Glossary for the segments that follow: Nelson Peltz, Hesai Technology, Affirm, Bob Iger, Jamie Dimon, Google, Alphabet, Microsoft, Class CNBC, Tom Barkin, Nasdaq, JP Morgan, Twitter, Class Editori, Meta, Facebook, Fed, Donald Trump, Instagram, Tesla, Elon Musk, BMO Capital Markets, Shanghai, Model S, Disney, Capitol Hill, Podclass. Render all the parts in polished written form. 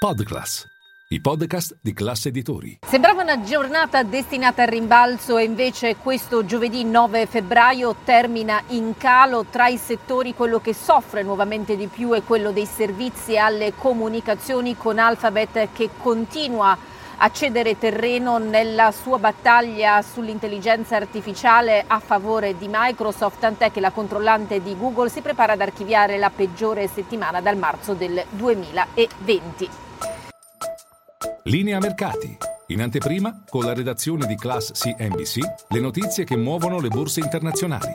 Podclass, i podcast di Class Editori. Sembrava una giornata destinata al rimbalzo e invece questo giovedì 9 febbraio termina in calo. Tra i settori quello che soffre nuovamente di più è quello dei servizi alle comunicazioni, con Alphabet che continua a cedere terreno nella sua battaglia sull'intelligenza artificiale a favore di Microsoft, tant'è che la controllante di Google si prepara ad archiviare la peggiore settimana dal marzo del 2020. Linea mercati. In anteprima, con la redazione di Class CNBC, le notizie che muovono le borse internazionali.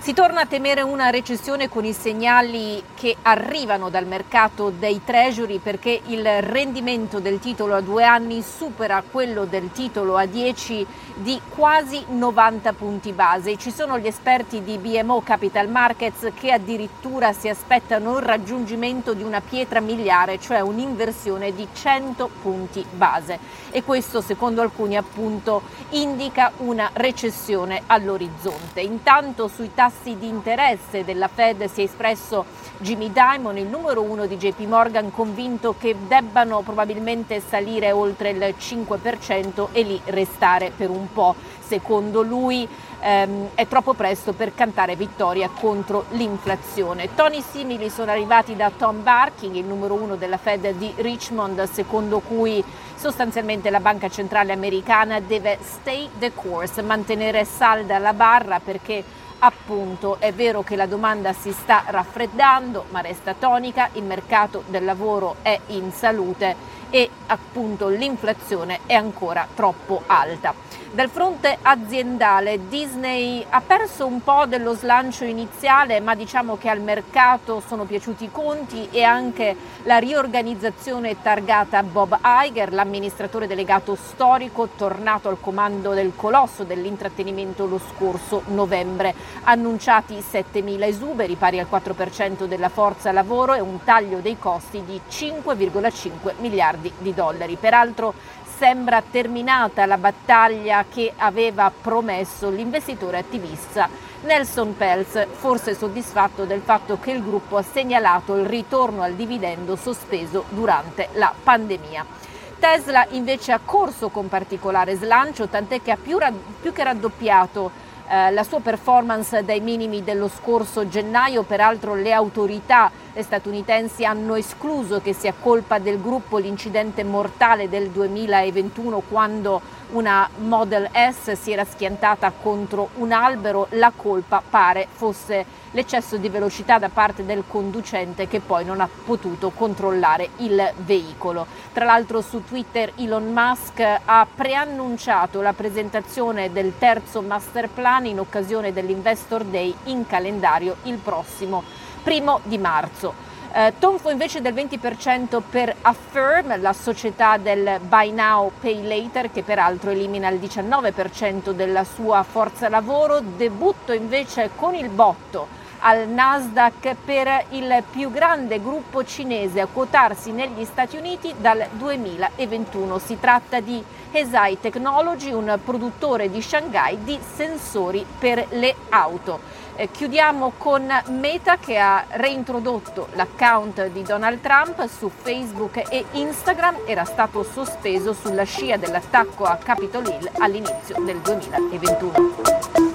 Si torna a temere una recessione con i segnali che arrivano dal mercato dei treasury, perché il rendimento del titolo a 2 anni supera quello del titolo a 10 di quasi 90 punti base. Ci sono gli esperti di BMO Capital Markets che addirittura si aspettano il raggiungimento di una pietra miliare, cioè un'inversione di 100 punti base. E questo, secondo alcuni, appunto, indica una recessione all'orizzonte. Intanto sui tassi di interesse della Fed si è espresso Jamie Dimon, il numero 1 di JP Morgan, convinto che debbano probabilmente salire oltre il 5% e lì restare per un po'. Secondo lui è troppo presto per cantare vittoria contro l'inflazione. Toni simili sono arrivati da Tom Barkin, il numero 1 della Fed di Richmond, secondo cui sostanzialmente la banca centrale americana deve stay the course, mantenere salda la barra, perché appunto è vero che la domanda si sta raffreddando ma resta tonica, il mercato del lavoro è in salute e appunto l'inflazione è ancora troppo alta. Dal fronte aziendale Disney ha perso un po' dello slancio iniziale, ma diciamo che al mercato sono piaciuti i conti e anche la riorganizzazione targata a Bob Iger, l'amministratore delegato storico tornato al comando del colosso dell'intrattenimento lo scorso novembre. Annunciati 7.000 esuberi pari al 4% della forza lavoro e un taglio dei costi di 5,5 miliardi di dollari. Peraltro sembra terminata la battaglia che aveva promesso l'investitore attivista Nelson Peltz, forse soddisfatto del fatto che il gruppo ha segnalato il ritorno al dividendo sospeso durante la pandemia. Tesla invece ha corso con particolare slancio, tant'è che ha più che raddoppiato la sua performance dai minimi dello scorso gennaio. Peraltro le autorità statunitensi hanno escluso che sia colpa del gruppo l'incidente mortale del 2021, quando una Model S si era schiantata contro un albero. La colpa pare fosse l'eccesso di velocità da parte del conducente, che poi non ha potuto controllare il veicolo. Tra l'altro su Twitter Elon Musk ha preannunciato la presentazione del terzo master plan in occasione dell'Investor Day, in calendario il prossimo 1 marzo. Tonfo invece del 20% per Affirm, la società del buy now pay later, che peraltro elimina il 19% della sua forza lavoro. Debutto invece con il botto al Nasdaq per il più grande gruppo cinese a quotarsi negli Stati Uniti dal 2021. Si tratta di Hesai Technology, un produttore di Shanghai di sensori per le auto. Chiudiamo con Meta, che ha reintrodotto l'account di Donald Trump su Facebook e Instagram, era stato sospeso sulla scia dell'attacco a Capitol Hill all'inizio del 2021.